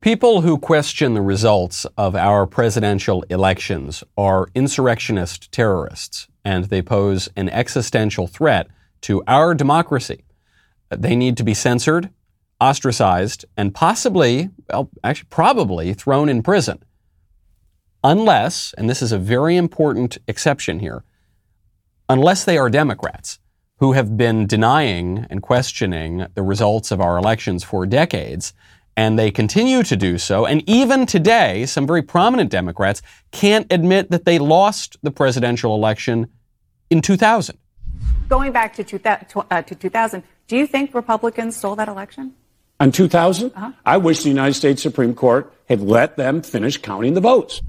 People who question the results of our presidential elections are insurrectionist terrorists, and they pose an existential threat to our democracy. They need to be censored, ostracized, and possibly, well, actually probably thrown in prison. Unless, and this is a very important exception here, unless they are Democrats who have been denying and questioning the results of our elections for decades, and they continue to do so. And even today, some very prominent Democrats can't admit that they lost the presidential election in 2000. Going back to 2000, do you think Republicans stole that election? In 2000? Uh-huh. I wish the United States Supreme Court had let them finish counting the votes.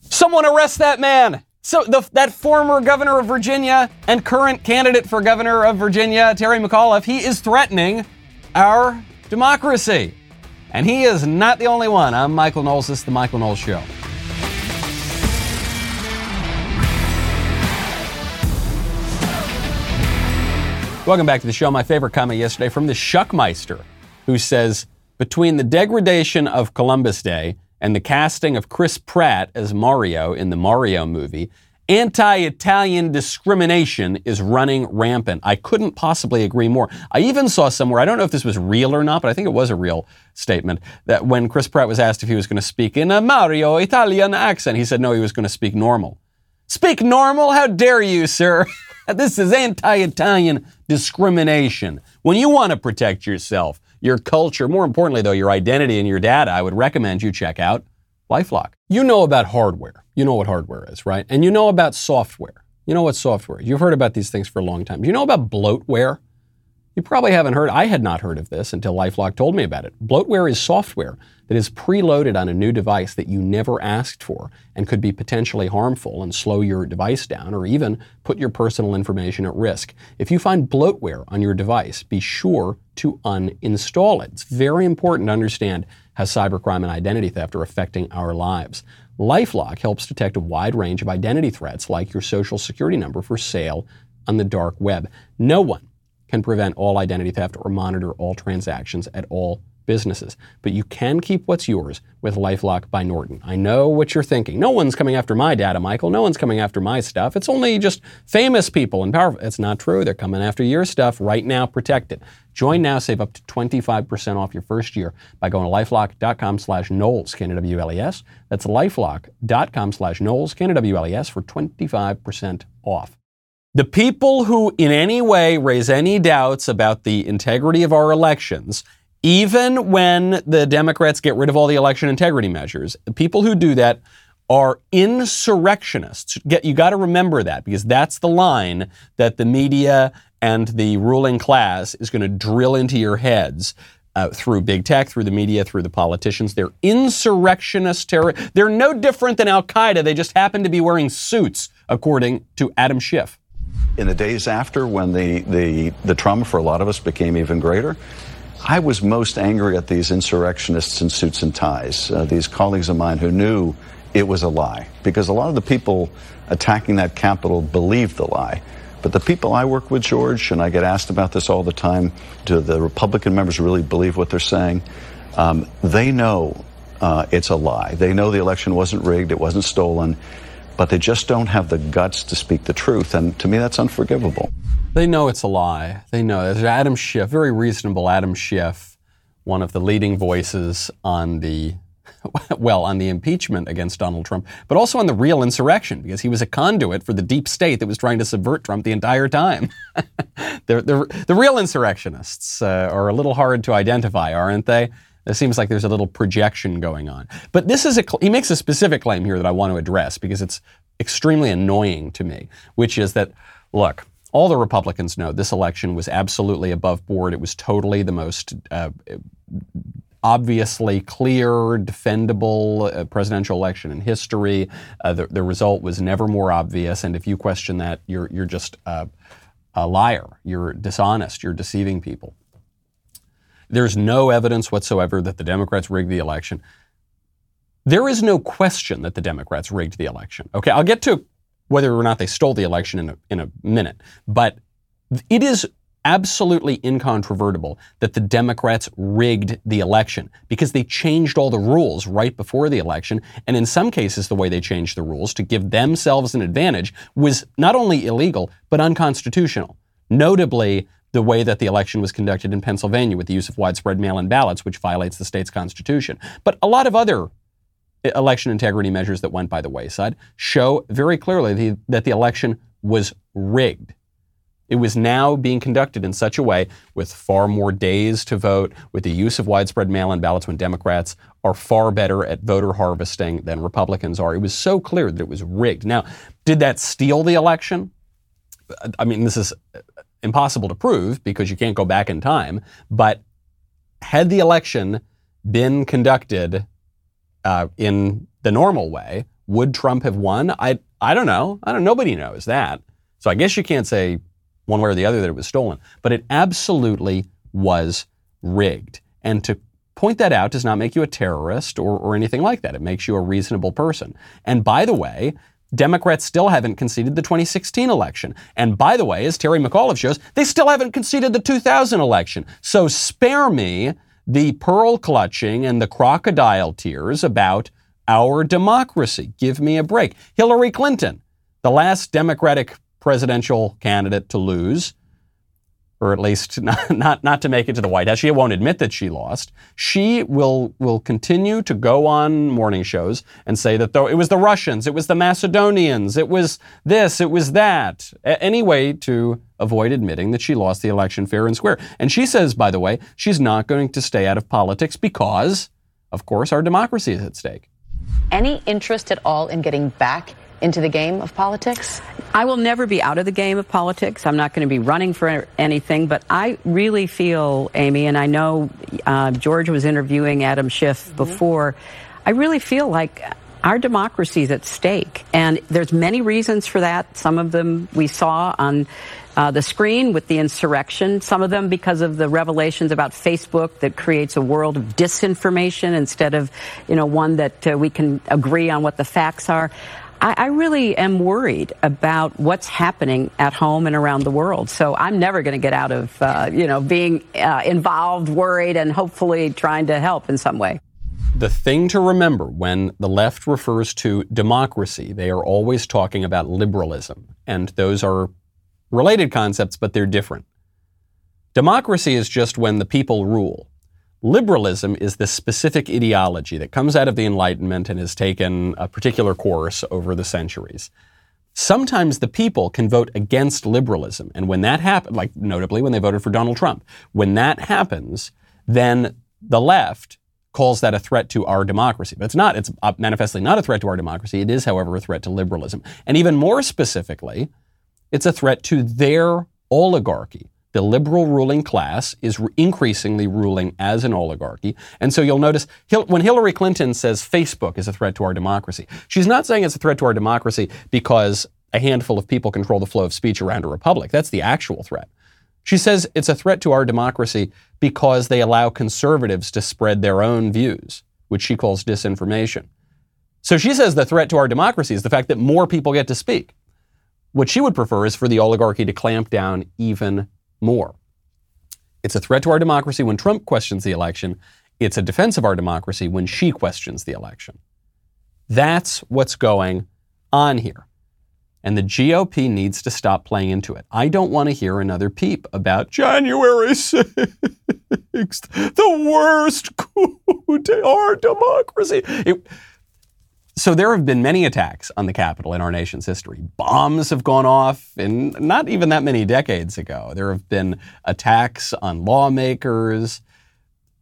Someone arrest that man. So that former governor of Virginia and current candidate for governor of Virginia, Terry McAuliffe, he is threatening our democracy. And he is not the only one. I'm Michael Knowles. This is The Michael Knowles Show. Welcome back to the show. My favorite comment yesterday from the Schuckmeister, who says, between the degradation of Columbus Day and the casting of Chris Pratt as Mario in the Mario movie, anti-Italian discrimination is running rampant. I couldn't possibly agree more. I even saw somewhere, I don't know if this was real or not, but I think it was a real statement, that when Chris Pratt was asked if he was going to speak in a Mario Italian accent, he said no, he was going to speak normal. Speak normal? How dare you, sir? This is anti-Italian discrimination. When you want to protect yourself, your culture, more importantly, though, your identity and your data, I would recommend you check out LifeLock. You know about hardware. You know what hardware is, right? And you know about software. You know what software is. You've heard about these things for a long time. Do you know about bloatware? You probably haven't heard. I had not heard of this until LifeLock told me about it. Bloatware is software that is preloaded on a new device that you never asked for and could be potentially harmful and slow your device down or even put your personal information at risk. If you find bloatware on your device, be sure to uninstall it. It's very important to understand how cybercrime and identity theft are affecting our lives. LifeLock helps detect a wide range of identity threats like your social security number for sale on the dark web. No one can prevent all identity theft or monitor all transactions at all businesses. But you can keep what's yours with LifeLock by Norton. I know what you're thinking. No one's coming after my data, Michael. No one's coming after my stuff. It's only just famous people and powerful. It's not true. They're coming after your stuff right now. Protect it. Join now. Save up to 25% off your first year by going to lifelock.com/Knowles, K-N-O-W-L-E-S. That's lifelock.com/Knowles, K-N-O-W-L-E-S for 25% off. The people who in any way raise any doubts about the integrity of our elections, even when the Democrats get rid of all the election integrity measures, the people who do that are insurrectionists. You got to remember that, because that's the line that the media and the ruling class is going to drill into your heads through big tech, through the media, through the politicians. They're insurrectionist terrorists. They're no different than Al-Qaeda. They just happen to be wearing suits, according to Adam Schiff. In the days after, when the trauma for a lot of us became even greater, I was most angry at these insurrectionists in suits and ties, these colleagues of mine who knew it was a lie, because a lot of the people attacking that Capitol believed the lie. But the people I work with, George, and I get asked about this all the time, do the Republican members really believe what they're saying? They know it's a lie. They know the election wasn't rigged, it wasn't stolen, but they just don't have the guts to speak the truth. And to me, that's unforgivable. They know it's a lie. They know. There's Adam Schiff, very reasonable Adam Schiff, one of the leading voices on the, well, on the impeachment against Donald Trump, but also on the real insurrection, because he was a conduit for the deep state that was trying to subvert Trump the entire time. The real insurrectionists are a little hard to identify, aren't they? It seems like there's a little projection going on. But this is he makes a specific claim here that I want to address, because it's extremely annoying to me, which is that, look, all the Republicans know this election was absolutely above board. It was totally the most obviously clear, defendable presidential election in history. The result was never more obvious. And if you question that, you're just a liar. You're dishonest. You're deceiving people. There's no evidence whatsoever that the Democrats rigged the election. There is no question that the Democrats rigged the election. Okay, I'll get to whether or not they stole the election in a minute, but it is absolutely incontrovertible that the Democrats rigged the election because they changed all the rules right before the election. And in some cases, the way they changed the rules to give themselves an advantage was not only illegal, but unconstitutional. Notably, the way that the election was conducted in Pennsylvania with the use of widespread mail-in ballots, which violates the state's constitution. But a lot of other election integrity measures that went by the wayside show very clearly that the election was rigged. It was now being conducted in such a way with far more days to vote, with the use of widespread mail-in ballots when Democrats are far better at voter harvesting than Republicans are. It was so clear that it was rigged. Now, did that steal the election? I mean, this is impossible to prove because you can't go back in time. But had the election been conducted in the normal way, would Trump have won? I don't know. Nobody knows that. So I guess you can't say one way or the other that it was stolen. But it absolutely was rigged. And to point that out does not make you a terrorist or anything like that. It makes you a reasonable person. And by the way, Democrats still haven't conceded the 2016 election. And by the way, as Terry McAuliffe shows, they still haven't conceded the 2000 election. So spare me the pearl clutching and the crocodile tears about our democracy. Give me a break. Hillary Clinton, the last Democratic presidential candidate to lose, or at least not to make it to the White House. She won't admit that she lost. She will continue to go on morning shows and say that though it was the Russians, it was the Macedonians, it was this, it was that. Any way to avoid admitting that she lost the election fair and square. And she says, by the way, she's not going to stay out of politics because, of course, our democracy is at stake. Any interest at all in getting back into the game of politics? I will never be out of the game of politics. I'm not going to be running for anything, but I really feel, Amy, and I know George was interviewing Adam Schiff before, I really feel like our democracy is at stake. And there's many reasons for that. Some of them we saw on the screen with the insurrection, some of them because of the revelations about Facebook that creates a world of disinformation instead of, one that we can agree on what the facts are. I really am worried about what's happening at home and around the world. So I'm never going to get out of, being involved, worried, and hopefully trying to help in some way. The thing to remember when the left refers to democracy, they are always talking about liberalism. And those are related concepts, but they're different. Democracy is just when the people rule. Liberalism is this specific ideology that comes out of the Enlightenment and has taken a particular course over the centuries. Sometimes the people can vote against liberalism. And when that happens, like notably when they voted for Donald Trump, when that happens, then the left calls that a threat to our democracy. But it's not. It's manifestly not a threat to our democracy. It is, however, a threat to liberalism. And even more specifically, it's a threat to their oligarchy. The liberal ruling class is increasingly ruling as an oligarchy. And so you'll notice when Hillary Clinton says Facebook is a threat to our democracy, she's not saying it's a threat to our democracy because a handful of people control the flow of speech around a republic. That's the actual threat. She says it's a threat to our democracy because they allow conservatives to spread their own views, which she calls disinformation. So she says the threat to our democracy is the fact that more people get to speak. What she would prefer is for the oligarchy to clamp down even more. It's a threat to our democracy when Trump questions the election. It's a defense of our democracy when she questions the election. That's what's going on here. And the GOP needs to stop playing into it. I don't want to hear another peep about January 6th, the worst coup to our democracy. So there have been many attacks on the Capitol in our nation's history. Bombs have gone off in not even that many decades ago. There have been attacks on lawmakers.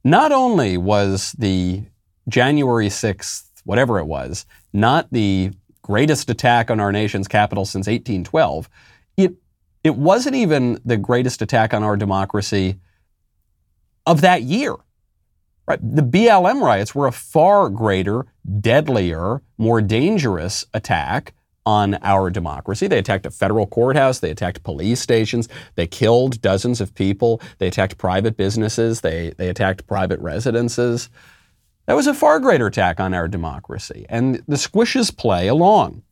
Not only was the January 6th, whatever it was, not the greatest attack on our nation's capital since 1812, it wasn't even the greatest attack on our democracy of that year. Right. The BLM riots were a far greater, deadlier, more dangerous attack on our democracy. They attacked a federal courthouse. They attacked police stations. They killed dozens of people. They attacked private businesses. They attacked private residences. That was a far greater attack on our democracy. And the squishes play along.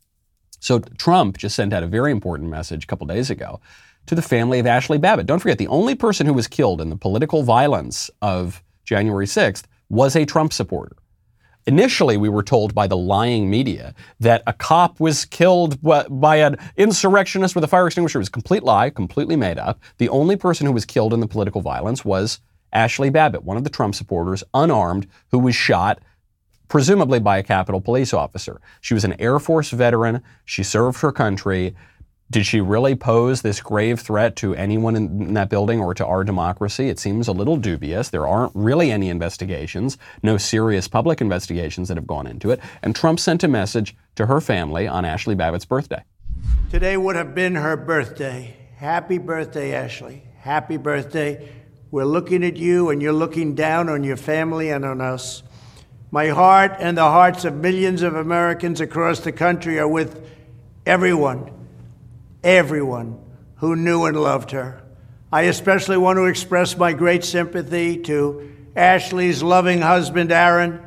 So Trump just sent out a very important message a couple days ago to the family of Ashli Babbitt. Don't forget, the only person who was killed in the political violence of January 6th was a Trump supporter. Initially, we were told by the lying media that a cop was killed by an insurrectionist with a fire extinguisher. It was a complete lie, completely made up. The only person who was killed in the political violence was Ashli Babbitt, one of the Trump supporters, unarmed, who was shot, presumably by a Capitol Police officer. She was an Air Force veteran. She served her country. Did she really pose this grave threat to anyone in that building or to our democracy? It seems a little dubious. There aren't really any investigations, no serious public investigations that have gone into it. And Trump sent a message to her family on Ashli Babbitt's birthday. Today would have been her birthday. Happy birthday, Ashli. Happy birthday. We're looking at you and you're looking down on your family and on us. My heart and the hearts of millions of Americans across the country are with everyone who knew and loved her. I especially want to express my great sympathy to Ashli's loving husband, Aaron,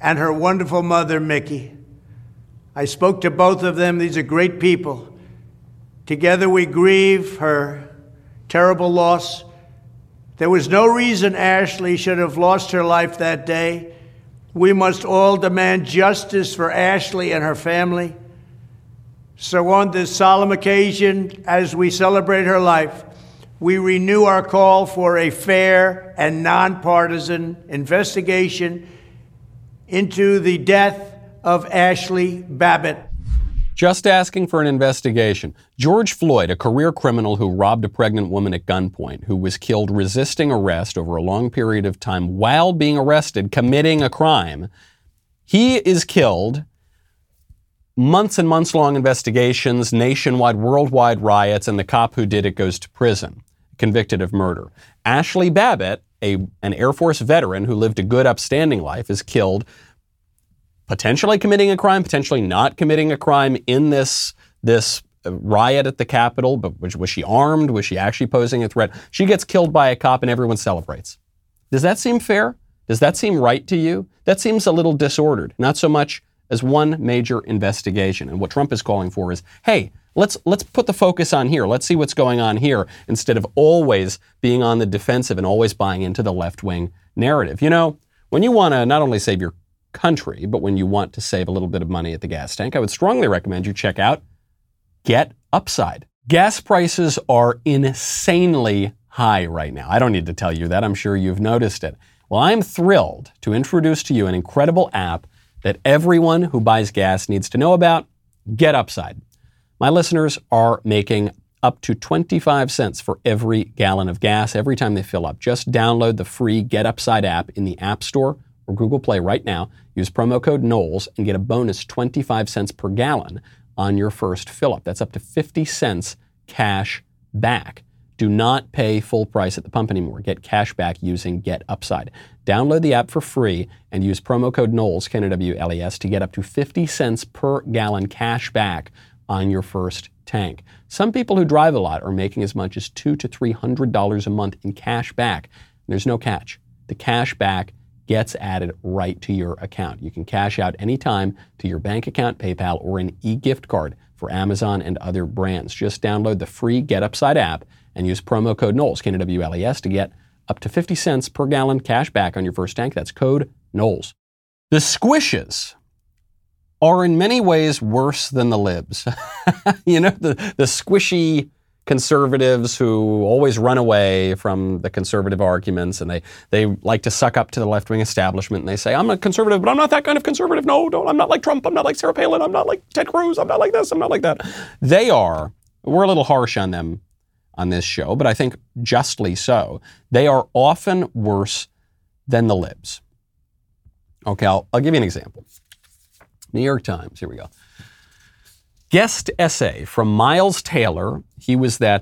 and her wonderful mother, Mickey. I spoke to both of them. These are great people. Together we grieve her terrible loss. There was no reason Ashli should have lost her life that day. We must all demand justice for Ashli and her family. So on this solemn occasion, as we celebrate her life, we renew our call for a fair and nonpartisan investigation into the death of Ashli Babbitt. Just asking for an investigation. George Floyd, a career criminal who robbed a pregnant woman at gunpoint, who was killed resisting arrest over a long period of time while being arrested, committing a crime. He is killed. Months and months long investigations, nationwide, worldwide riots, and the cop who did it goes to prison, convicted of murder. Ashli Babbitt, an Air Force veteran who lived a good, upstanding life, is killed, potentially committing a crime, potentially not committing a crime in this riot at the Capitol. But was she armed? Was she actually posing a threat? She gets killed by a cop and everyone celebrates. Does that seem fair? Does that seem right to you? That seems a little disordered. Not so much as one major investigation. And what Trump is calling for is, hey, let's put the focus on here. Let's see what's going on here instead of always being on the defensive and always buying into the left-wing narrative. You know, when you want to not only save your country, but when you want to save a little bit of money at the gas tank, I would strongly recommend you check out GetUpside. Gas prices are insanely high right now. I don't need to tell you that. I'm sure you've noticed it. Well, I'm thrilled to introduce to you an incredible app that everyone who buys gas needs to know about, GetUpside. My listeners are making up to 25 cents for every gallon of gas every time they fill up. Just download the free GetUpside app in the App Store or Google Play right now. Use promo code Knowles and get a bonus 25 cents per gallon on your first fill up. That's up to 50 cents cash back. Do not pay full price at the pump anymore. Get cash back using GetUpside. Download the app for free and use promo code Knowles, K-N-O-W-L-E-S, to get up to 50 cents per gallon cash back on your first tank. Some people who drive a lot are making as much as $200 to $300 a month in cash back. There's no catch. The cash back gets added right to your account. You can cash out anytime to your bank account, PayPal, or an e-gift card for Amazon and other brands. Just download the free GetUpside app and use promo code Knowles, K-N-O-W-L-E-S, to get up to 50 cents per gallon cash back on your first tank. That's code Knowles. The squishes are in many ways worse than the libs. You know, the squishy conservatives who always run away from the conservative arguments and they like to suck up to the left-wing establishment and they say, I'm a conservative, but I'm not that kind of conservative. No, don't. I'm not like Trump. I'm not like Sarah Palin. I'm not like Ted Cruz. I'm not like this. I'm not like that. We're a little harsh on them on this show, but I think justly so. They are often worse than the libs. Okay, I'll give you an example. New York Times, here we go. Guest essay from Miles Taylor. He was a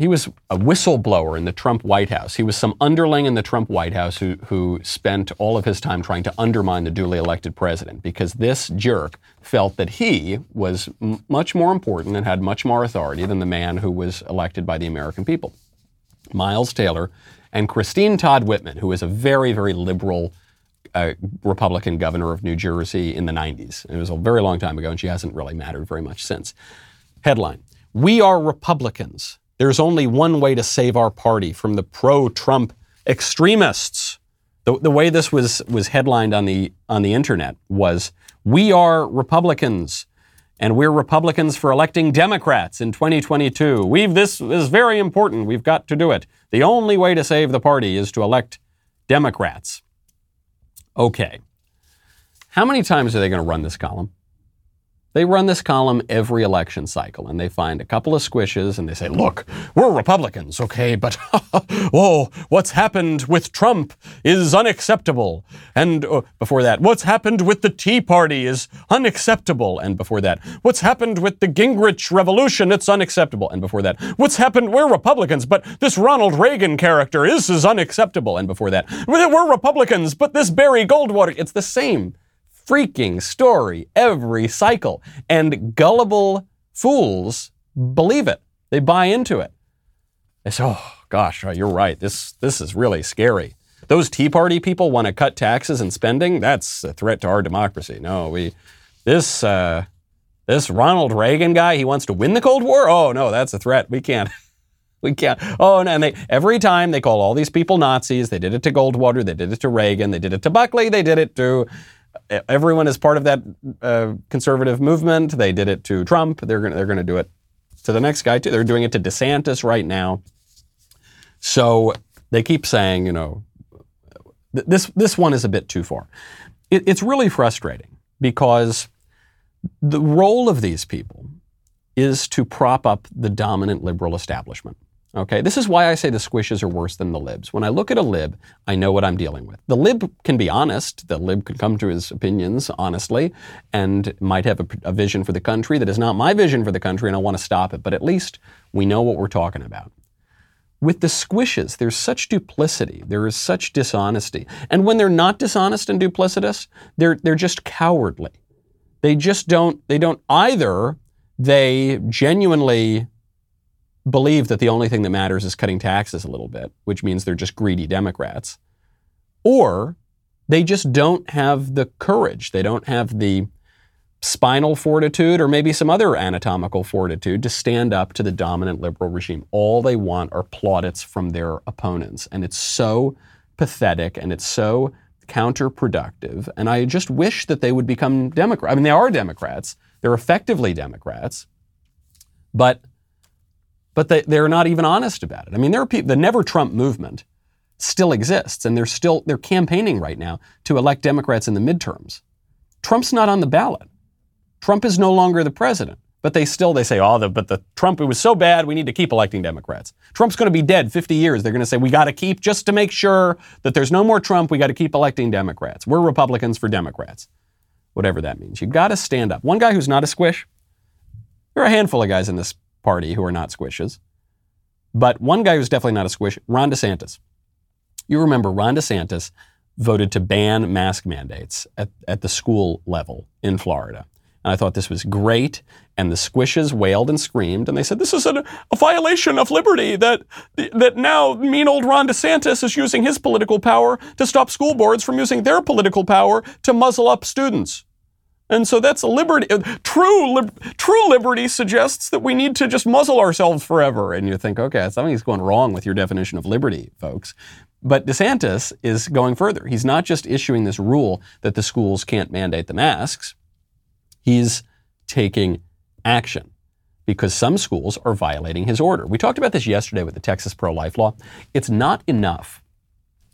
whistleblower in the Trump White House. He was some underling in the Trump White House who spent all of his time trying to undermine the duly elected president because this jerk felt that he was much more important and had much more authority than the man who was elected by the American people. Miles Taylor and Christine Todd Whitman, who is a very, very liberal Republican governor of New Jersey in the 90s. It was a very long time ago, and she hasn't really mattered very much since. Headline, We Are Republicans, There's only one way to save our party from the pro-Trump extremists. The way this was headlined on the internet was, "We are Republicans, and we're Republicans for electing Democrats in 2022. This is very important. We've got to do it. The only way to save the party is to elect Democrats." Okay. How many times are they going to run this column? They run this column every election cycle, and they find a couple of squishes, and they say, "Look, we're Republicans, okay, but whoa, what's happened with Trump is unacceptable." And before that, "What's happened with the Tea Party is unacceptable." And before that, "What's happened with the Gingrich Revolution, it's unacceptable." And before that, "What's happened, we're Republicans, but this Ronald Reagan character, this is unacceptable." And before that, "We're Republicans, but this Barry Goldwater," it's the same freaking story every cycle. And gullible fools believe it. They buy into it. They say, "Oh, gosh, you're right. This is really scary. Those Tea Party people want to cut taxes and spending. That's a threat to our democracy. No, this Ronald Reagan guy, he wants to win the Cold War. Oh, no, that's a threat. We can't. We can't." Oh, and every time they call all these people Nazis. They did it to Goldwater. They did it to Reagan. They did it to Buckley. They did it to... Everyone is part of that conservative movement. They did it to Trump. They're going to do it to the next guy, too. They're doing it to DeSantis right now. So they keep saying, you know, this one is a bit too far. It's really frustrating because the role of these people is to prop up the dominant liberal establishment. Okay, this is why I say the squishes are worse than the libs. When I look at a lib, I know what I'm dealing with. The lib can be honest. The lib could come to his opinions honestly and might have a vision for the country that is not my vision for the country, and I want to stop it. But at least we know what we're talking about. With the squishes, there's such duplicity. There is such dishonesty. And when they're not dishonest and duplicitous, they're just cowardly. They just don't, either they genuinely believe that the only thing that matters is cutting taxes a little bit, which means they're just greedy Democrats, or they just don't have the courage. They don't have the spinal fortitude or maybe some other anatomical fortitude to stand up to the dominant liberal regime. All they want are plaudits from their opponents. And it's so pathetic and it's so counterproductive. And I just wish that they would become Democrats. I mean, they are Democrats. They're effectively Democrats, but they're not even honest about it. I mean, there are people, the Never Trump movement still exists, and they're campaigning right now to elect Democrats in the midterms. Trump's not on the ballot. Trump is no longer the president, but they say, "Oh, but the Trump, it was so bad, we need to keep electing Democrats. Trump's going to be dead 50 years. They're going to say, we got to keep, just to make sure that there's no more Trump, we got to keep electing Democrats. We're Republicans for Democrats." Whatever that means. You've got to stand up. One guy who's not a squish, there are a handful of guys in this party who are not squishes. But one guy who's definitely not a squish, Ron DeSantis. You remember Ron DeSantis voted to ban mask mandates at the school level in Florida. And I thought this was great. And the squishes wailed and screamed. And they said, this is a violation of liberty that now mean old Ron DeSantis is using his political power to stop school boards from using their political power to muzzle up students. And so that's a liberty. True liberty suggests that we need to just muzzle ourselves forever. And you think, okay, something's going wrong with your definition of liberty, folks. But DeSantis is going further. He's not just issuing this rule that the schools can't mandate the masks. He's taking action because some schools are violating his order. We talked about this yesterday with the Texas pro-life law. It's not enough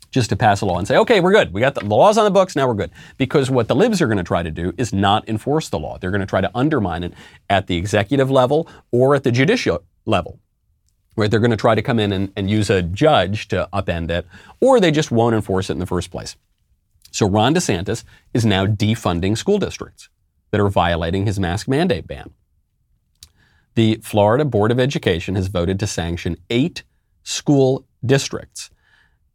just to pass a law and say, okay, we're good. We got the laws on the books, now we're good. Because what the libs are going to try to do is not enforce the law. They're going to try to undermine it at the executive level or at the judicial level. Right? They're going to try to come in and use a judge to upend it, or they just won't enforce it in the first place. So Ron DeSantis is now defunding school districts that are violating his mask mandate ban. The Florida Board of Education has voted to sanction 8 school districts.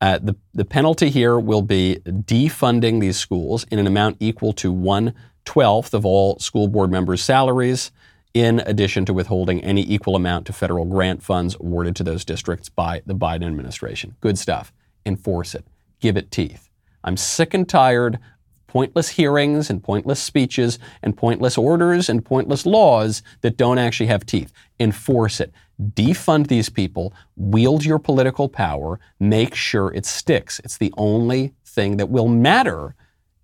The penalty here will be defunding these schools in an amount equal to 1/12 of all school board members' salaries, in addition to withholding any equal amount to federal grant funds awarded to those districts by the Biden administration. Good stuff. Enforce it. Give it teeth. I'm sick and tired pointless hearings and pointless speeches and pointless orders and pointless laws that don't actually have teeth. Enforce it. Defund these people. Wield your political power. Make sure it sticks. It's the only thing that will matter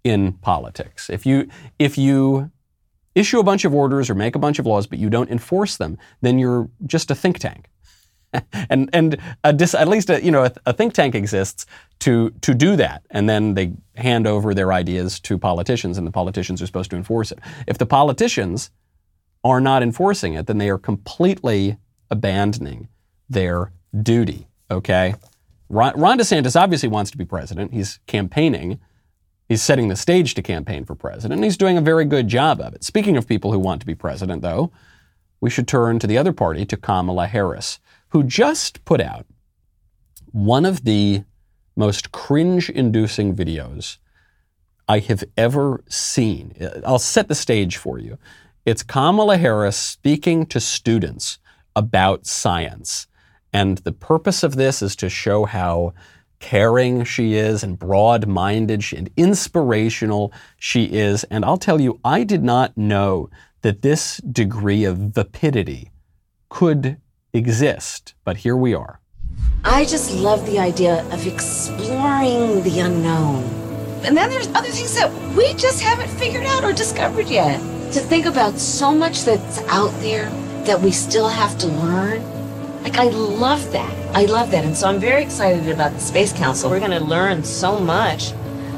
in politics. If you issue a bunch of orders or make a bunch of laws, but you don't enforce them, then you're just a think tank. and at least a think tank exists to do that, and then they hand over their ideas to politicians, and the politicians are supposed to enforce it. If the politicians are not enforcing it, then they are completely abandoning their duty, okay? Ron DeSantis obviously wants to be president. He's campaigning. He's setting the stage to campaign for president, and he's doing a very good job of it. Speaking of people who want to be president, though, we should turn to the other party, to Kamala Harris, who just put out one of the most cringe-inducing videos I have ever seen. I'll set the stage for you. It's Kamala Harris speaking to students about science. And the purpose of this is to show how caring she is and broad-minded and inspirational she is. And I'll tell you, I did not know that this degree of vapidity could exist, but here we are. I just love the idea of exploring the unknown. And then there's other things that we just haven't figured out or discovered yet. To think about so much that's out there that we still have to learn, like, I love that. I love that. And so I'm very excited about the Space Council. We're going to learn so much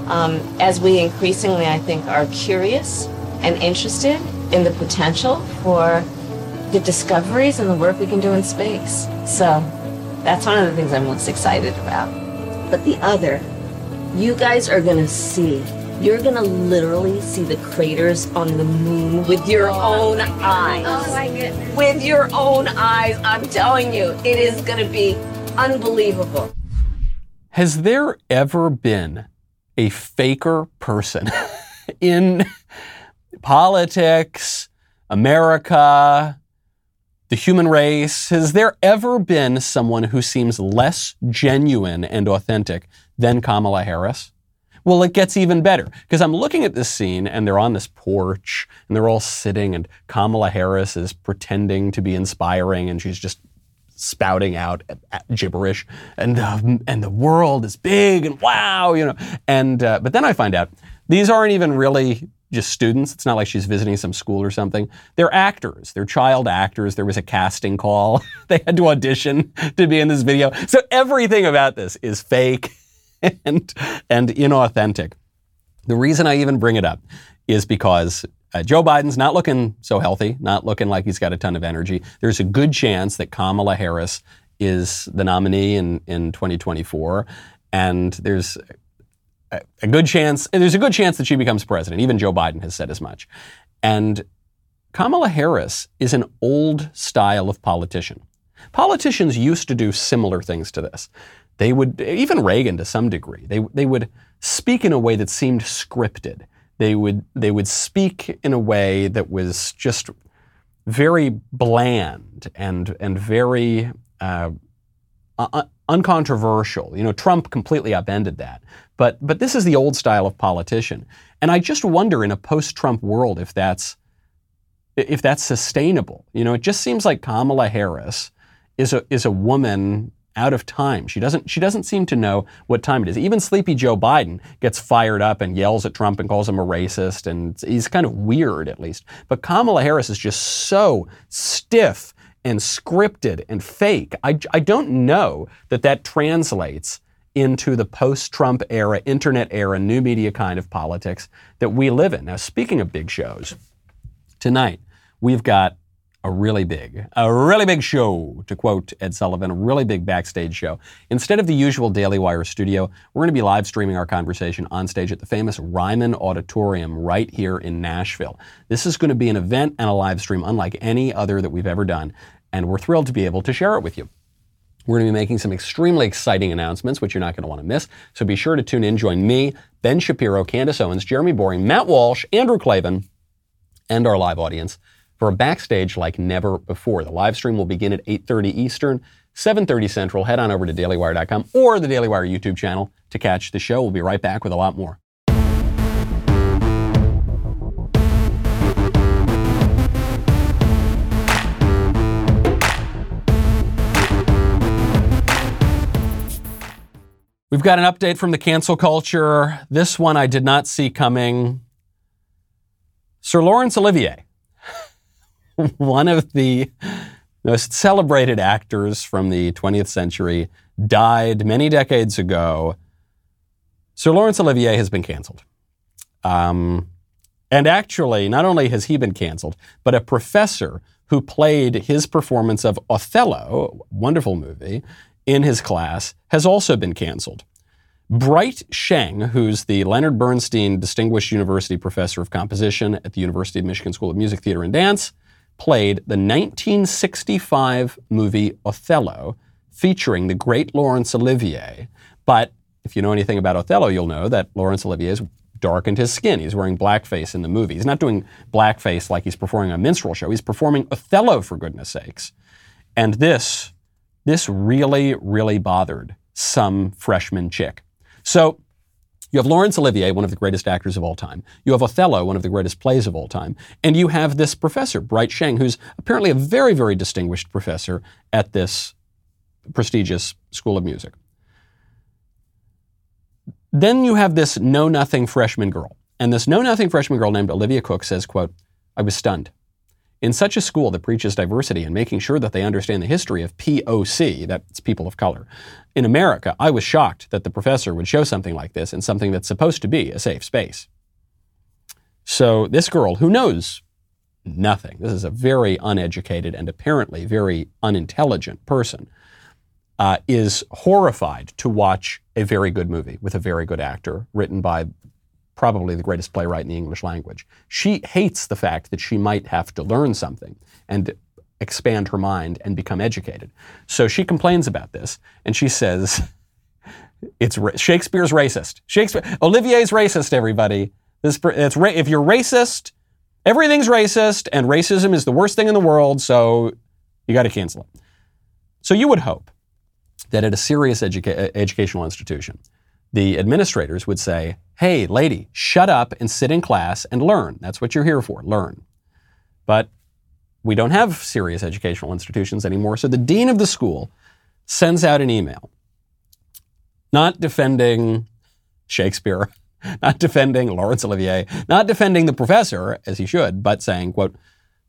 as we increasingly, I think, are curious and interested in the potential for the discoveries and the work we can do in space. So that's one of the things I'm most excited about. But the other, you guys are gonna see. You're gonna literally see the craters on the moon with your own eyes. Oh my goodness. With your own eyes, I'm telling you, it is gonna be unbelievable. Has there ever been a faker person in politics, America, the human race? Has there ever been someone who seems less genuine and authentic than Kamala Harris? Well, it gets even better, because I'm looking at this scene and they're on this porch and they're all sitting and Kamala Harris is pretending to be inspiring and she's just spouting out gibberish and the world is big and wow, you know. But then I find out these aren't even really just students. It's not like she's visiting some school or something. They're actors. They're child actors. There was a casting call. They had to audition to be in this video. So everything about this is fake and inauthentic. The reason I even bring it up is because Joe Biden's not looking so healthy, not looking like he's got a ton of energy. There's a good chance that Kamala Harris is the nominee in 2024. And there's a good chance that she becomes president. Even Joe Biden has said as much. And Kamala Harris is an old style of politician. Politicians used to do similar things to this. They would, even Reagan to some degree, they would speak in a way that seemed scripted. They would speak in a way that was just very bland and very uncontroversial. You know, Trump completely upended that. But this is the old style of politician. And I just wonder in a post-Trump world if that's sustainable. You know, it just seems like Kamala Harris is a woman out of time. She doesn't seem to know what time it is. Even sleepy Joe Biden gets fired up and yells at Trump and calls him a racist, and he's kind of weird at least. But Kamala Harris is just so stiff and scripted and fake. I don't know that translates into the post-Trump era, internet era, new media kind of politics that we live in. Now, speaking of big shows, tonight we've got a really big show, to quote Ed Sullivan, a really big backstage show. Instead of the usual Daily Wire studio, we're going to be live streaming our conversation on stage at the famous Ryman Auditorium right here in Nashville. This is going to be an event and a live stream unlike any other that we've ever done, and we're thrilled to be able to share it with you. We're going to be making some extremely exciting announcements, which you're not going to want to miss. So be sure to tune in. Join me, Ben Shapiro, Candace Owens, Jeremy Boring, Matt Walsh, Andrew Klavan, and our live audience for a backstage like never before. The live stream will begin at 8:30 Eastern, 7:30 Central. Head on over to dailywire.com or the Daily Wire YouTube channel to catch the show. We'll be right back with a lot more. We've got an update from the cancel culture. This one I did not see coming. Sir Laurence Olivier, one of the most celebrated actors from the 20th century, died many decades ago. Sir Laurence Olivier has been canceled. And actually, not only has he been canceled, but a professor who played his performance of Othello, a wonderful movie, in his class, has also been canceled. Bright Sheng, who's the Leonard Bernstein Distinguished University Professor of Composition at the University of Michigan School of Music, Theater, and Dance, played the 1965 movie Othello, featuring the great Laurence Olivier. But if you know anything about Othello, you'll know that Laurence Olivier's darkened his skin. He's wearing blackface in the movie. He's not doing blackface like he's performing a minstrel show. He's performing Othello, for goodness sakes. And this really, really bothered some freshman chick. So you have Laurence Olivier, one of the greatest actors of all time. You have Othello, one of the greatest plays of all time. And you have this professor, Bright Sheng, who's apparently a very, very distinguished professor at this prestigious school of music. Then you have this know-nothing freshman girl. And this know-nothing freshman girl named Olivia Cook says, quote, "I was stunned. In such a school that preaches diversity and making sure that they understand the history of POC," that's people of color, "in America, I was shocked that the professor would show something like this in something that's supposed to be a safe space." So this girl, who knows nothing, this is a very uneducated and apparently very unintelligent person, is horrified to watch a very good movie with a very good actor written by probably the greatest playwright in the English language. She hates the fact that she might have to learn something and expand her mind and become educated. So she complains about this and she says, "It's Shakespeare's racist. Olivier's racist, everybody. If you're racist, everything's racist and racism is the worst thing in the world, so you got to cancel it." So you would hope that at a serious educational institution, the administrators would say, "Hey, lady, shut up and sit in class and learn. That's what you're here for, learn." But we don't have serious educational institutions anymore, so the dean of the school sends out an email, not defending Shakespeare, not defending Laurence Olivier, not defending the professor, as he should, but saying, quote,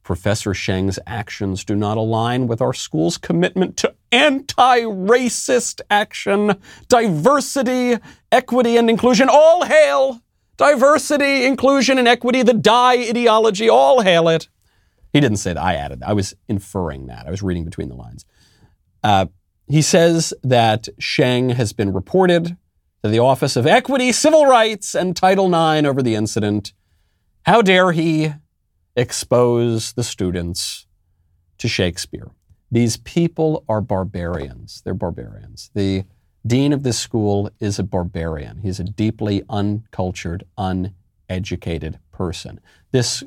"Professor Sheng's actions do not align with our school's commitment to anti-racist action, diversity, equity, and inclusion. All hail diversity, inclusion, and equity, the die ideology, all hail it." He didn't say that. I added that. I was inferring that. I was reading between the lines. He says that Sheng has been reported to the Office of Equity, Civil Rights, and Title IX over the incident. How dare he expose the students to Shakespeare? These people are barbarians. They're barbarians. The dean of this school is a barbarian. He's a deeply uncultured, uneducated person. This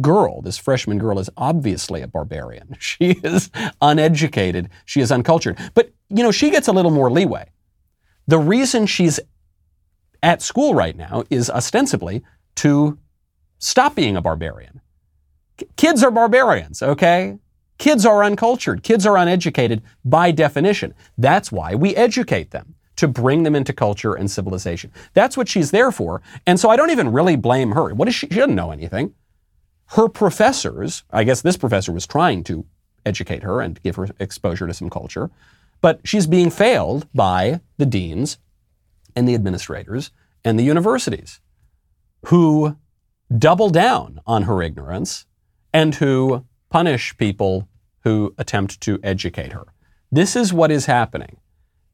girl, this freshman girl, is obviously a barbarian. She is uneducated. She is uncultured. But, you know, she gets a little more leeway. The reason she's at school right now is ostensibly to stop being a barbarian. Kids are barbarians, okay? Kids are uncultured. Kids are uneducated by definition. That's why we educate them, to bring them into culture and civilization. That's what she's there for. And so I don't even really blame her. What is she? She doesn't know anything. Her professors, I guess this professor was trying to educate her and give her exposure to some culture, but she's being failed by the deans and the administrators and the universities who double down on her ignorance and who punish people who attempt to educate her. This is what is happening.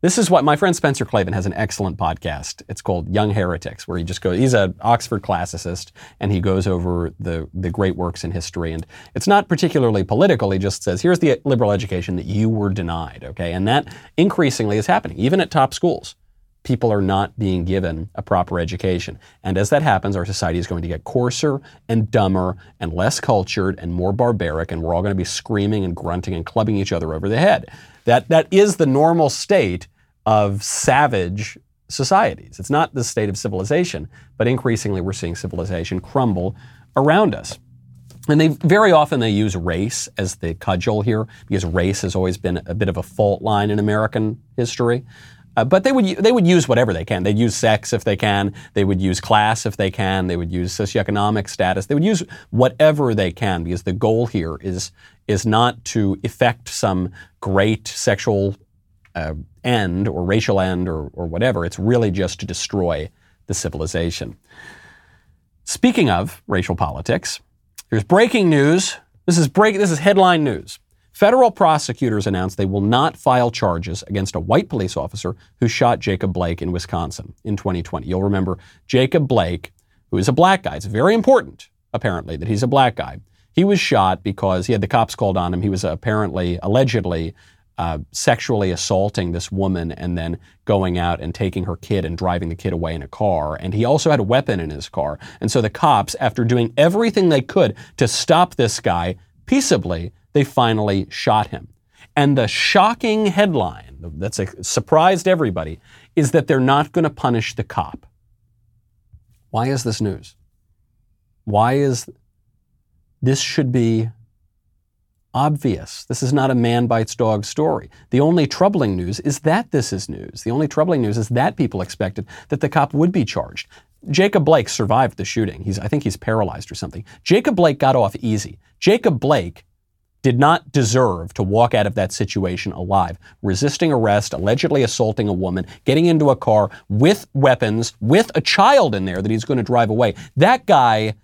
This is what my friend Spencer Clavin has an excellent podcast. It's called Young Heretics, where he just goes, he's an Oxford classicist, and he goes over the great works in history. And it's not particularly political. He just says, here's the liberal education that you were denied, okay? And that increasingly is happening, even at top schools. People are not being given a proper education. And as that happens, our society is going to get coarser and dumber and less cultured and more barbaric, and we're all going to be screaming and grunting and clubbing each other over the head. That is the normal state of savage societies. It's not the state of civilization, but increasingly we're seeing civilization crumble around us. And they very often use race as the cudgel here, because race has always been a bit of a fault line in American history. But they would use whatever they can. They'd use sex if they can. They would use class if they can. They would use socioeconomic status. They would use whatever they can, because the goal here is not to effect some great sexual end or racial end or whatever. It's really just to destroy the civilization. Speaking of racial politics, here's breaking news. This is headline news. Federal prosecutors announced they will not file charges against a white police officer who shot Jacob Blake in Wisconsin in 2020. You'll remember Jacob Blake, who is a black guy. It's very important, apparently, that he's a black guy. He was shot because he had the cops called on him. He was allegedly sexually assaulting this woman and then going out and taking her kid and driving the kid away in a car. And he also had a weapon in his car. And so the cops, after doing everything they could to stop this guy peaceably, they finally shot him. And the shocking headline that's surprised everybody is that they're not going to punish the cop. Why is this news? This should be obvious. This is not a man bites dog story. The only troubling news is that this is news. The only troubling news is that people expected that the cop would be charged. Jacob Blake survived the shooting. I think he's paralyzed or something. Jacob Blake got off easy. Jacob Blake did not deserve to walk out of that situation alive. Resisting arrest, allegedly assaulting a woman, getting into a car with weapons, with a child in there that he's going to drive away. That guy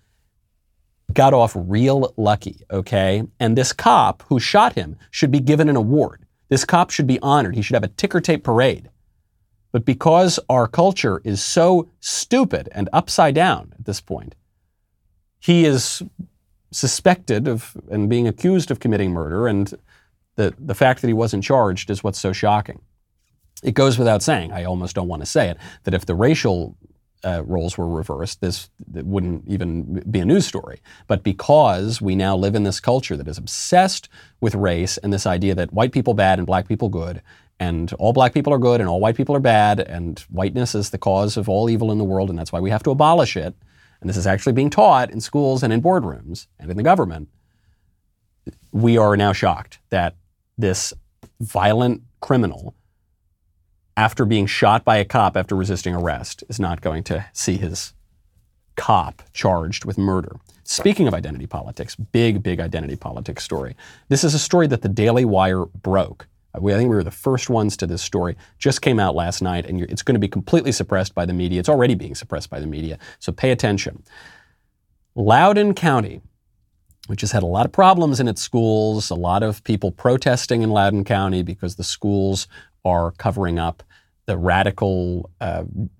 got off real lucky, okay? And this cop who shot him should be given an award. This cop should be honored. He should have a ticker tape parade. But because our culture is so stupid and upside down at this point, he is suspected of and being accused of committing murder, and the fact that he wasn't charged is what's so shocking. It goes without saying, I almost don't want to say it, that if the racial roles were reversed, this wouldn't even be a news story. But because we now live in this culture that is obsessed with race and this idea that white people bad and black people good, and all black people are good and all white people are bad, and whiteness is the cause of all evil in the world, and that's why we have to abolish it. And this is actually being taught in schools and in boardrooms and in the government. We are now shocked that this violent criminal, after being shot by a cop after resisting arrest, is not going to see his cop charged with murder. Speaking of identity politics, big identity politics story. This is a story that the Daily Wire broke. I think we were the first ones to this story. Just came out last night, and it's going to be completely suppressed by the media. It's already being suppressed by the media, so pay attention. Loudoun County, which has had a lot of problems in its schools, a lot of people protesting in Loudoun County because the schools are covering up the radical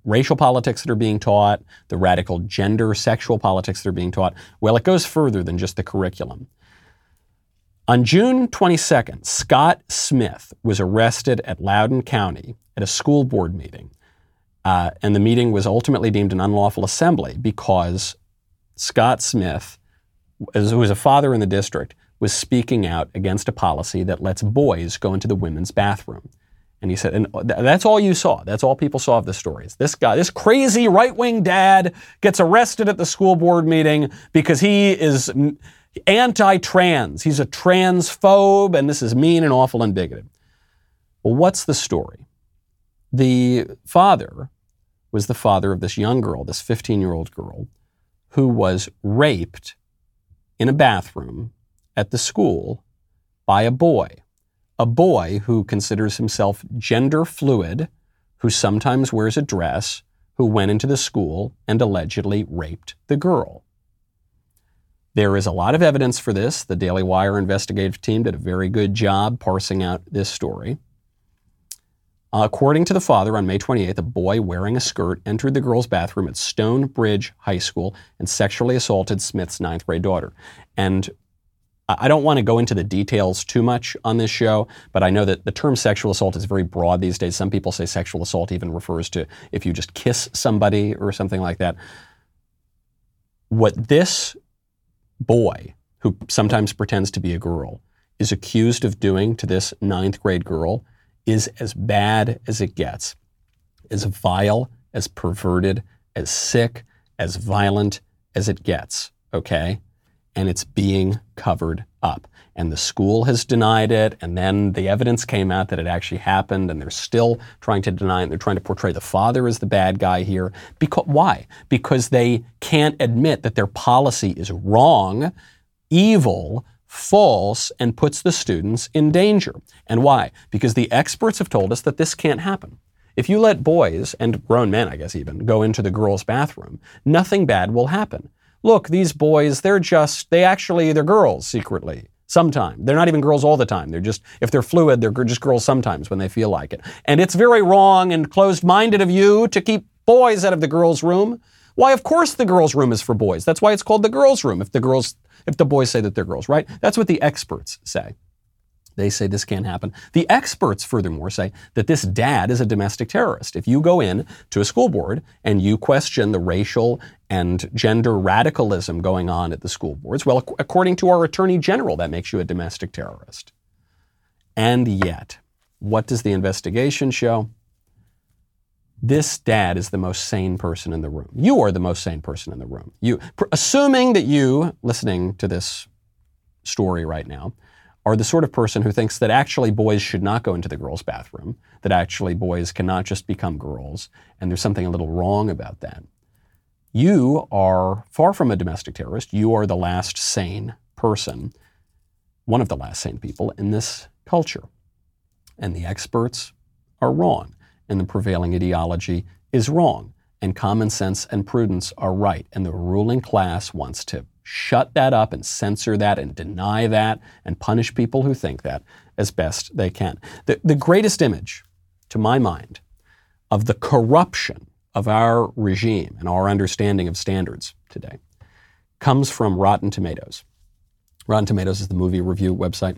racial politics that are being taught, the radical gender sexual politics that are being taught. Well, it goes further than just the curriculum. On June 22nd, Scott Smith was arrested at Loudoun County at a school board meeting. And the meeting was ultimately deemed an unlawful assembly because Scott Smith, who was a father in the district, was speaking out against a policy that lets boys go into the women's bathroom. And he said, and that's all you saw. That's all people saw of the story. This guy, this crazy right-wing dad gets arrested at the school board meeting because he is anti-trans. He's a transphobe, and this is mean and awful and bigoted. Well, what's the story? The father was the father of this young girl, this 15-year-old girl, who was raped in a bathroom at the school by a boy who considers himself gender fluid, who sometimes wears a dress, who went into the school and allegedly raped the girl. There is a lot of evidence for this. The Daily Wire investigative team did a very good job parsing out this story. According to the father, on May 28th, a boy wearing a skirt entered the girls' bathroom at Stone Bridge High School and sexually assaulted Smith's 9th-grade daughter. And I don't want to go into the details too much on this show, but I know that the term sexual assault is very broad these days. Some people say sexual assault even refers to if you just kiss somebody or something like that. What this boy, who sometimes pretends to be a girl, is accused of doing to this 9th-grade girl is as bad as it gets, as vile, as perverted, as sick, as violent as it gets, okay? and it's being covered up. And the school has denied it, and then the evidence came out that it actually happened, and they're still trying to deny it. They're trying to portray the father as the bad guy here. Why? Because they can't admit that their policy is wrong, evil, false, and puts the students in danger. And why? Because the experts have told us that this can't happen. If you let boys, and grown men, I guess even, go into the girls' bathroom, nothing bad will happen. Look, these boys, they're girls secretly. Sometimes. They're not even girls all the time. They're just, if they're fluid, they're just girls sometimes when they feel like it. And it's very wrong and closed-minded of you to keep boys out of the girls' room. Why, of course the girls' room is for boys. That's why it's called the girls' room, if the boys say that they're girls, right? That's what the experts say. They say this can't happen. The experts, furthermore, say that this dad is a domestic terrorist. If you go in to a school board and you question the racial and gender radicalism going on at the school boards, well, according to our attorney general, that makes you a domestic terrorist. And yet, what does the investigation show? This dad is the most sane person in the room. You are the most sane person in the room. You, assuming that you, listening to this story right now, are the sort of person who thinks that actually boys should not go into the girls' bathroom, that actually boys cannot just become girls, and there's something a little wrong about that. You are far from a domestic terrorist. You are the last sane person, one of the last sane people in this culture. And the experts are wrong, and the prevailing ideology is wrong, and common sense and prudence are right, and the ruling class wants to shut that up and censor that and deny that and punish people who think that as best they can. The greatest image, to my mind, of the corruption of our regime and our understanding of standards today comes from Rotten Tomatoes. Rotten Tomatoes is the movie review website.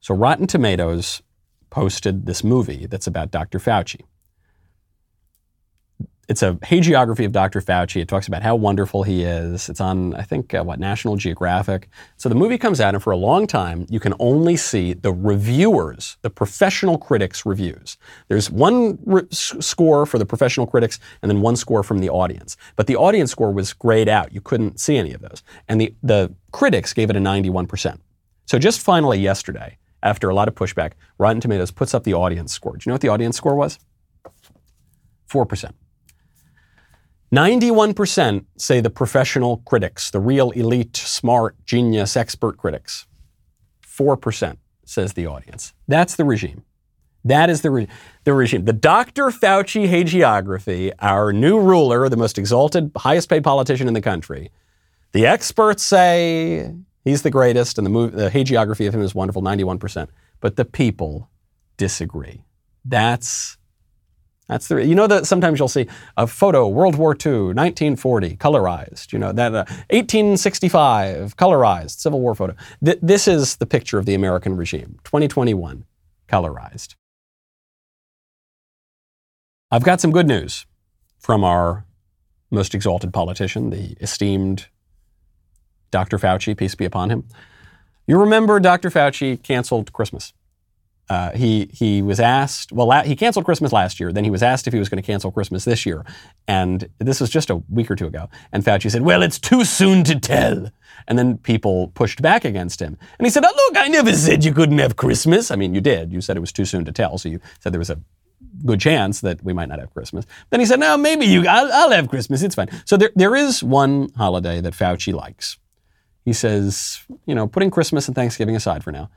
So Rotten Tomatoes posted this movie that's about Dr. Fauci. It's a hagiography of Dr. Fauci. It talks about how wonderful he is. It's on, I think, National Geographic. So the movie comes out, and for a long time, you can only see the reviewers, the professional critics' reviews. There's one score for the professional critics, and then one score from the audience. But the audience score was grayed out. You couldn't see any of those. And the critics gave it a 91%. So just finally yesterday, after a lot of pushback, Rotten Tomatoes puts up the audience score. Do you know what the audience score was? 4%. 91% say the professional critics, the real elite, smart, genius, expert critics. 4% says the audience. That's the regime. That is the regime. The Dr. Fauci hagiography, our new ruler, the most exalted, highest paid politician in the country. The experts say he's the greatest, and the hagiography of him is wonderful, 91%. But the people disagree. That's the, you know, that sometimes you'll see a photo, World War II, 1940, colorized, you know, that 1865, colorized, Civil War photo. This is the picture of the American regime, 2021, colorized. I've got some good news from our most exalted politician, the esteemed Dr. Fauci, peace be upon him. You remember Dr. Fauci canceled Christmas. He was asked, he canceled Christmas last year. Then he was asked if he was going to cancel Christmas this year. And this was just a week or two ago. And Fauci said, well, it's too soon to tell. And then people pushed back against him. And he said, oh, look, I never said you couldn't have Christmas. I mean, you did. You said it was too soon to tell. So you said there was a good chance that we might not have Christmas. Then he said, no, maybe I'll have Christmas. It's fine. So there is one holiday that Fauci likes. He says, you know, putting Christmas and Thanksgiving aside for now,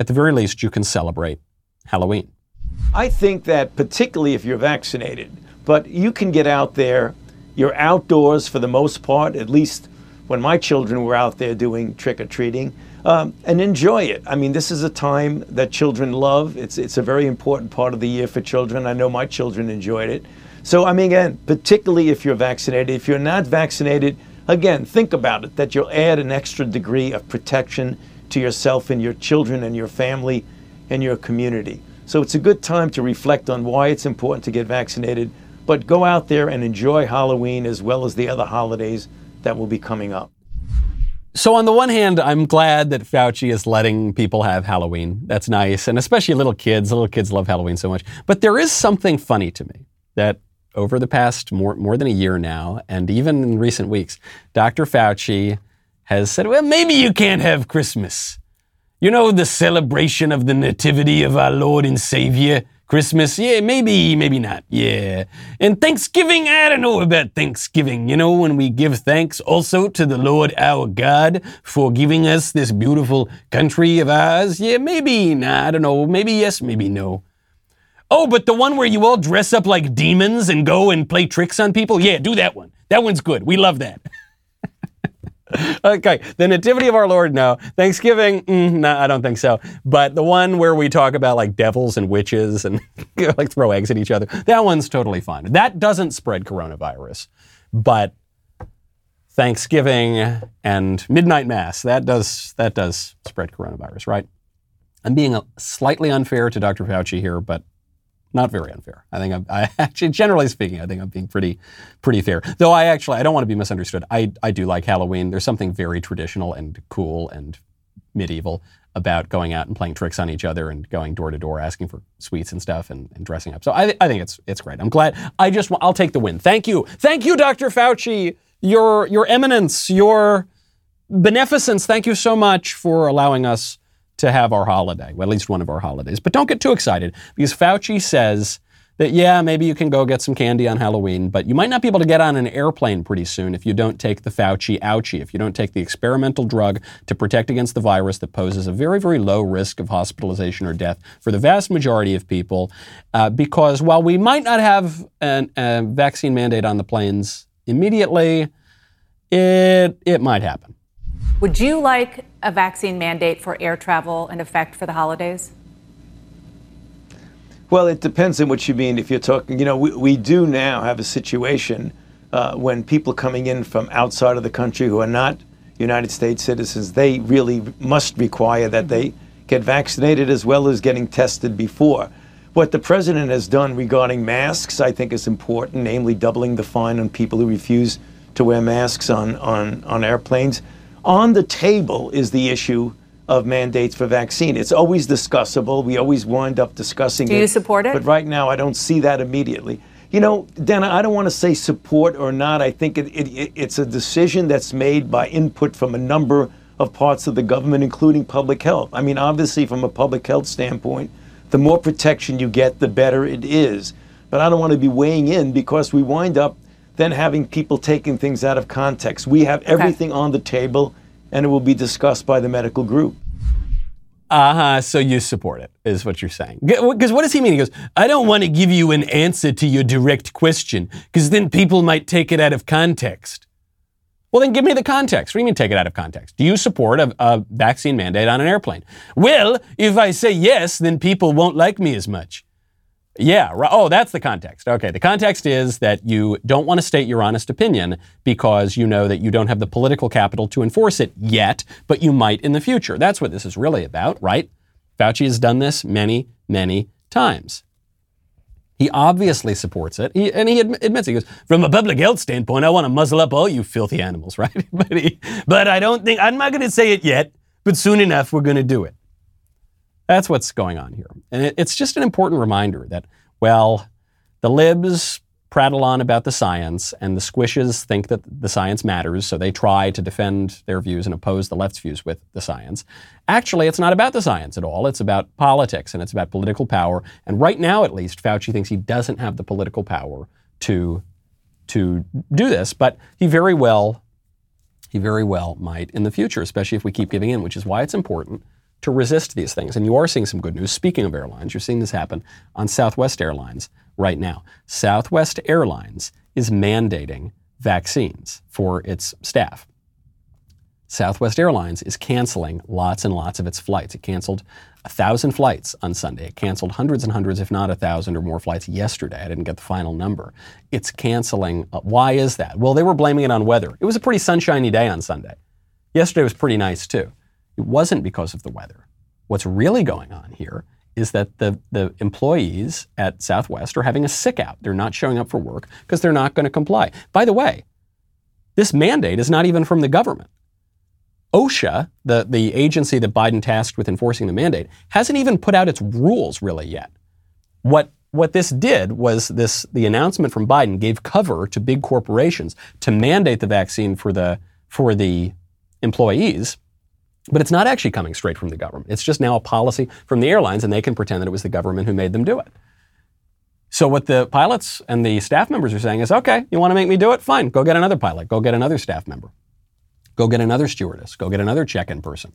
at the very least, you can celebrate Halloween. I think that particularly if you're vaccinated, but you can get out there. You're outdoors for the most part, at least when my children were out there doing trick-or-treating, and enjoy it. I mean, this is a time that children love. It's a very important part of the year for children. I know my children enjoyed it. So, I mean, again, particularly if you're vaccinated. If you're not vaccinated, again, think about it, that you'll add an extra degree of protection to yourself and your children and your family and your community. So it's a good time to reflect on why it's important to get vaccinated, but go out there and enjoy Halloween as well as the other holidays that will be coming up. So on the one hand, I'm glad that Fauci is letting people have Halloween. That's nice. And especially little kids. Little kids love Halloween so much. But there is something funny to me that over the past more than a year now, and even in recent weeks, Dr. Fauci has said, well, maybe you can't have Christmas. You know, the celebration of the nativity of our Lord and Savior. Christmas, yeah, maybe, maybe not, yeah. And Thanksgiving, I don't know about Thanksgiving. You know, when we give thanks also to the Lord our God for giving us this beautiful country of ours, yeah, maybe, nah, I don't know, maybe yes, maybe no. Oh, but the one where you all dress up like demons and go and play tricks on people, yeah, do that one. That one's good, we love that. Okay, the Nativity of our Lord, no. Thanksgiving, no, I don't think so. But the one where we talk about like devils and witches and like throw eggs at each other, that one's totally fine. That doesn't spread coronavirus. But Thanksgiving and midnight mass, that does spread coronavirus, right? I'm being slightly unfair to Dr. Fauci here, but not very unfair. I think I actually, generally speaking, I think I'm being pretty fair. Though I don't want to be misunderstood. I do like Halloween. There's something very traditional and cool and medieval about going out and playing tricks on each other and going door to door asking for sweets and stuff and dressing up. So I think it's great. I'm glad. I'll take the win. Thank you. Thank you, Dr. Fauci, your eminence, your beneficence. Thank you so much for allowing us to have our holiday, well, at least one of our holidays. But don't get too excited because Fauci says that, yeah, maybe you can go get some candy on Halloween, but you might not be able to get on an airplane pretty soon if you don't take the Fauci ouchie, if you don't take the experimental drug to protect against the virus that poses a very, very low risk of hospitalization or death for the vast majority of people. Because while we might not have a vaccine mandate on the planes immediately, it might happen. Would you like a vaccine mandate for air travel in effect for the holidays? Well, it depends on what you mean. If you're talking, you know, we do now have a situation when people coming in from outside of the country who are not United States citizens, they really must require that they get vaccinated as well as getting tested before. What the president has done regarding masks, I think, is important, namely doubling the fine on people who refuse to wear masks on airplanes. On the table is the issue of mandates for vaccine. It's always discussable. We always wind up discussing it. Do you support it? But right now, I don't see that immediately. You know, Dana, I don't want to say support or not. I think it's a decision that's made by input from a number of parts of the government, including public health. I mean, obviously, from a public health standpoint, the more protection you get, the better it is. But I don't want to be weighing in because we wind up then having people taking things out of context. We have everything on the table, and it will be discussed by the medical group. So you support it, is what you're saying. Because what does he mean? He goes, I don't want to give you an answer to your direct question, because then people might take it out of context. Well, then give me the context. What do you mean take it out of context? Do you support a vaccine mandate on an airplane? Well, if I say yes, then people won't like me as much. Yeah. Oh, that's the context. Okay. The context is that you don't want to state your honest opinion because you know that you don't have the political capital to enforce it yet, but you might in the future. That's what this is really about, right? Fauci has done this many, many times. He obviously supports it. He admits it. He goes, from a public health standpoint, I want to muzzle up all you filthy animals, right? but I don't think, I'm not going to say it yet, but soon enough, we're going to do it. That's what's going on here. And it's just an important reminder that, well, the libs prattle on about the science and the squishes think that the science matters, so they try to defend their views and oppose the left's views with the science. Actually, it's not about the science at all. It's about politics and it's about political power. And right now, at least, Fauci thinks he doesn't have the political power to do this, but he very well might in the future, especially if we keep giving in, which is why it's important to resist these things. And you are seeing some good news. Speaking of airlines, you're seeing this happen on Southwest Airlines right now. Southwest Airlines is mandating vaccines for its staff. Southwest Airlines is canceling lots and lots of its flights. It canceled 1,000 flights on Sunday. It canceled hundreds and hundreds, if not 1,000 or more flights yesterday. I didn't get the final number. It's canceling. Why is that? Well, they were blaming it on weather. It was a pretty sunshiny day on Sunday. Yesterday was pretty nice too. It wasn't because of the weather. What's really going on here is that the employees at Southwest are having a sick out. They're not showing up for work because they're not going to comply. By the way, this mandate is not even from the government. OSHA, the agency that Biden tasked with enforcing the mandate, hasn't even put out its rules really yet. What this did was the announcement from Biden gave cover to big corporations to mandate the vaccine for the employees, but it's not actually coming straight from the government. It's just now a policy from the airlines, and they can pretend that it was the government who made them do it. So what the pilots and the staff members are saying is, okay, you want to make me do it? Fine. Go get another pilot. Go get another staff member. Go get another stewardess. Go get another check-in person.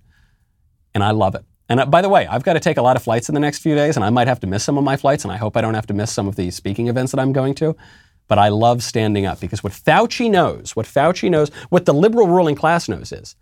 And I love it. And by the way, I've got to take a lot of flights in the next few days, and I might have to miss some of my flights, and I hope I don't have to miss some of the speaking events that I'm going to. But I love standing up, because what Fauci knows, what the liberal ruling class knows is,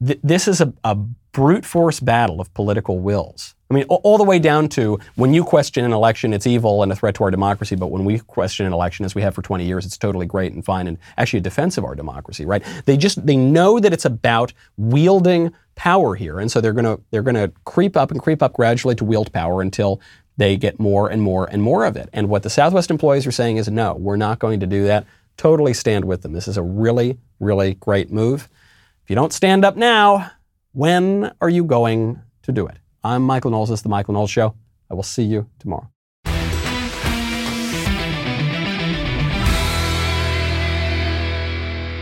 this is a brute force battle of political wills. I mean, all the way down to when you question an election, it's evil and a threat to our democracy. But when we question an election, as we have for 20 years, it's totally great and fine and actually a defense of our democracy, right? They know that it's about wielding power here. And so they're going to creep up gradually to wield power until they get more and more and more of it. And what the Southwest employees are saying is, no, we're not going to do that. Totally stand with them. This is a really, really great move. If you don't stand up now, when are you going to do it? I'm Michael Knowles. This is The Michael Knowles Show. I will see you tomorrow.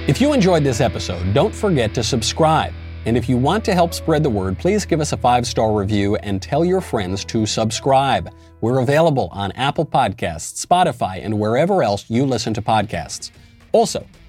If you enjoyed this episode, don't forget to subscribe. And if you want to help spread the word, please give us a 5-star review and tell your friends to subscribe. We're available on Apple Podcasts, Spotify, and wherever else you listen to podcasts. Also,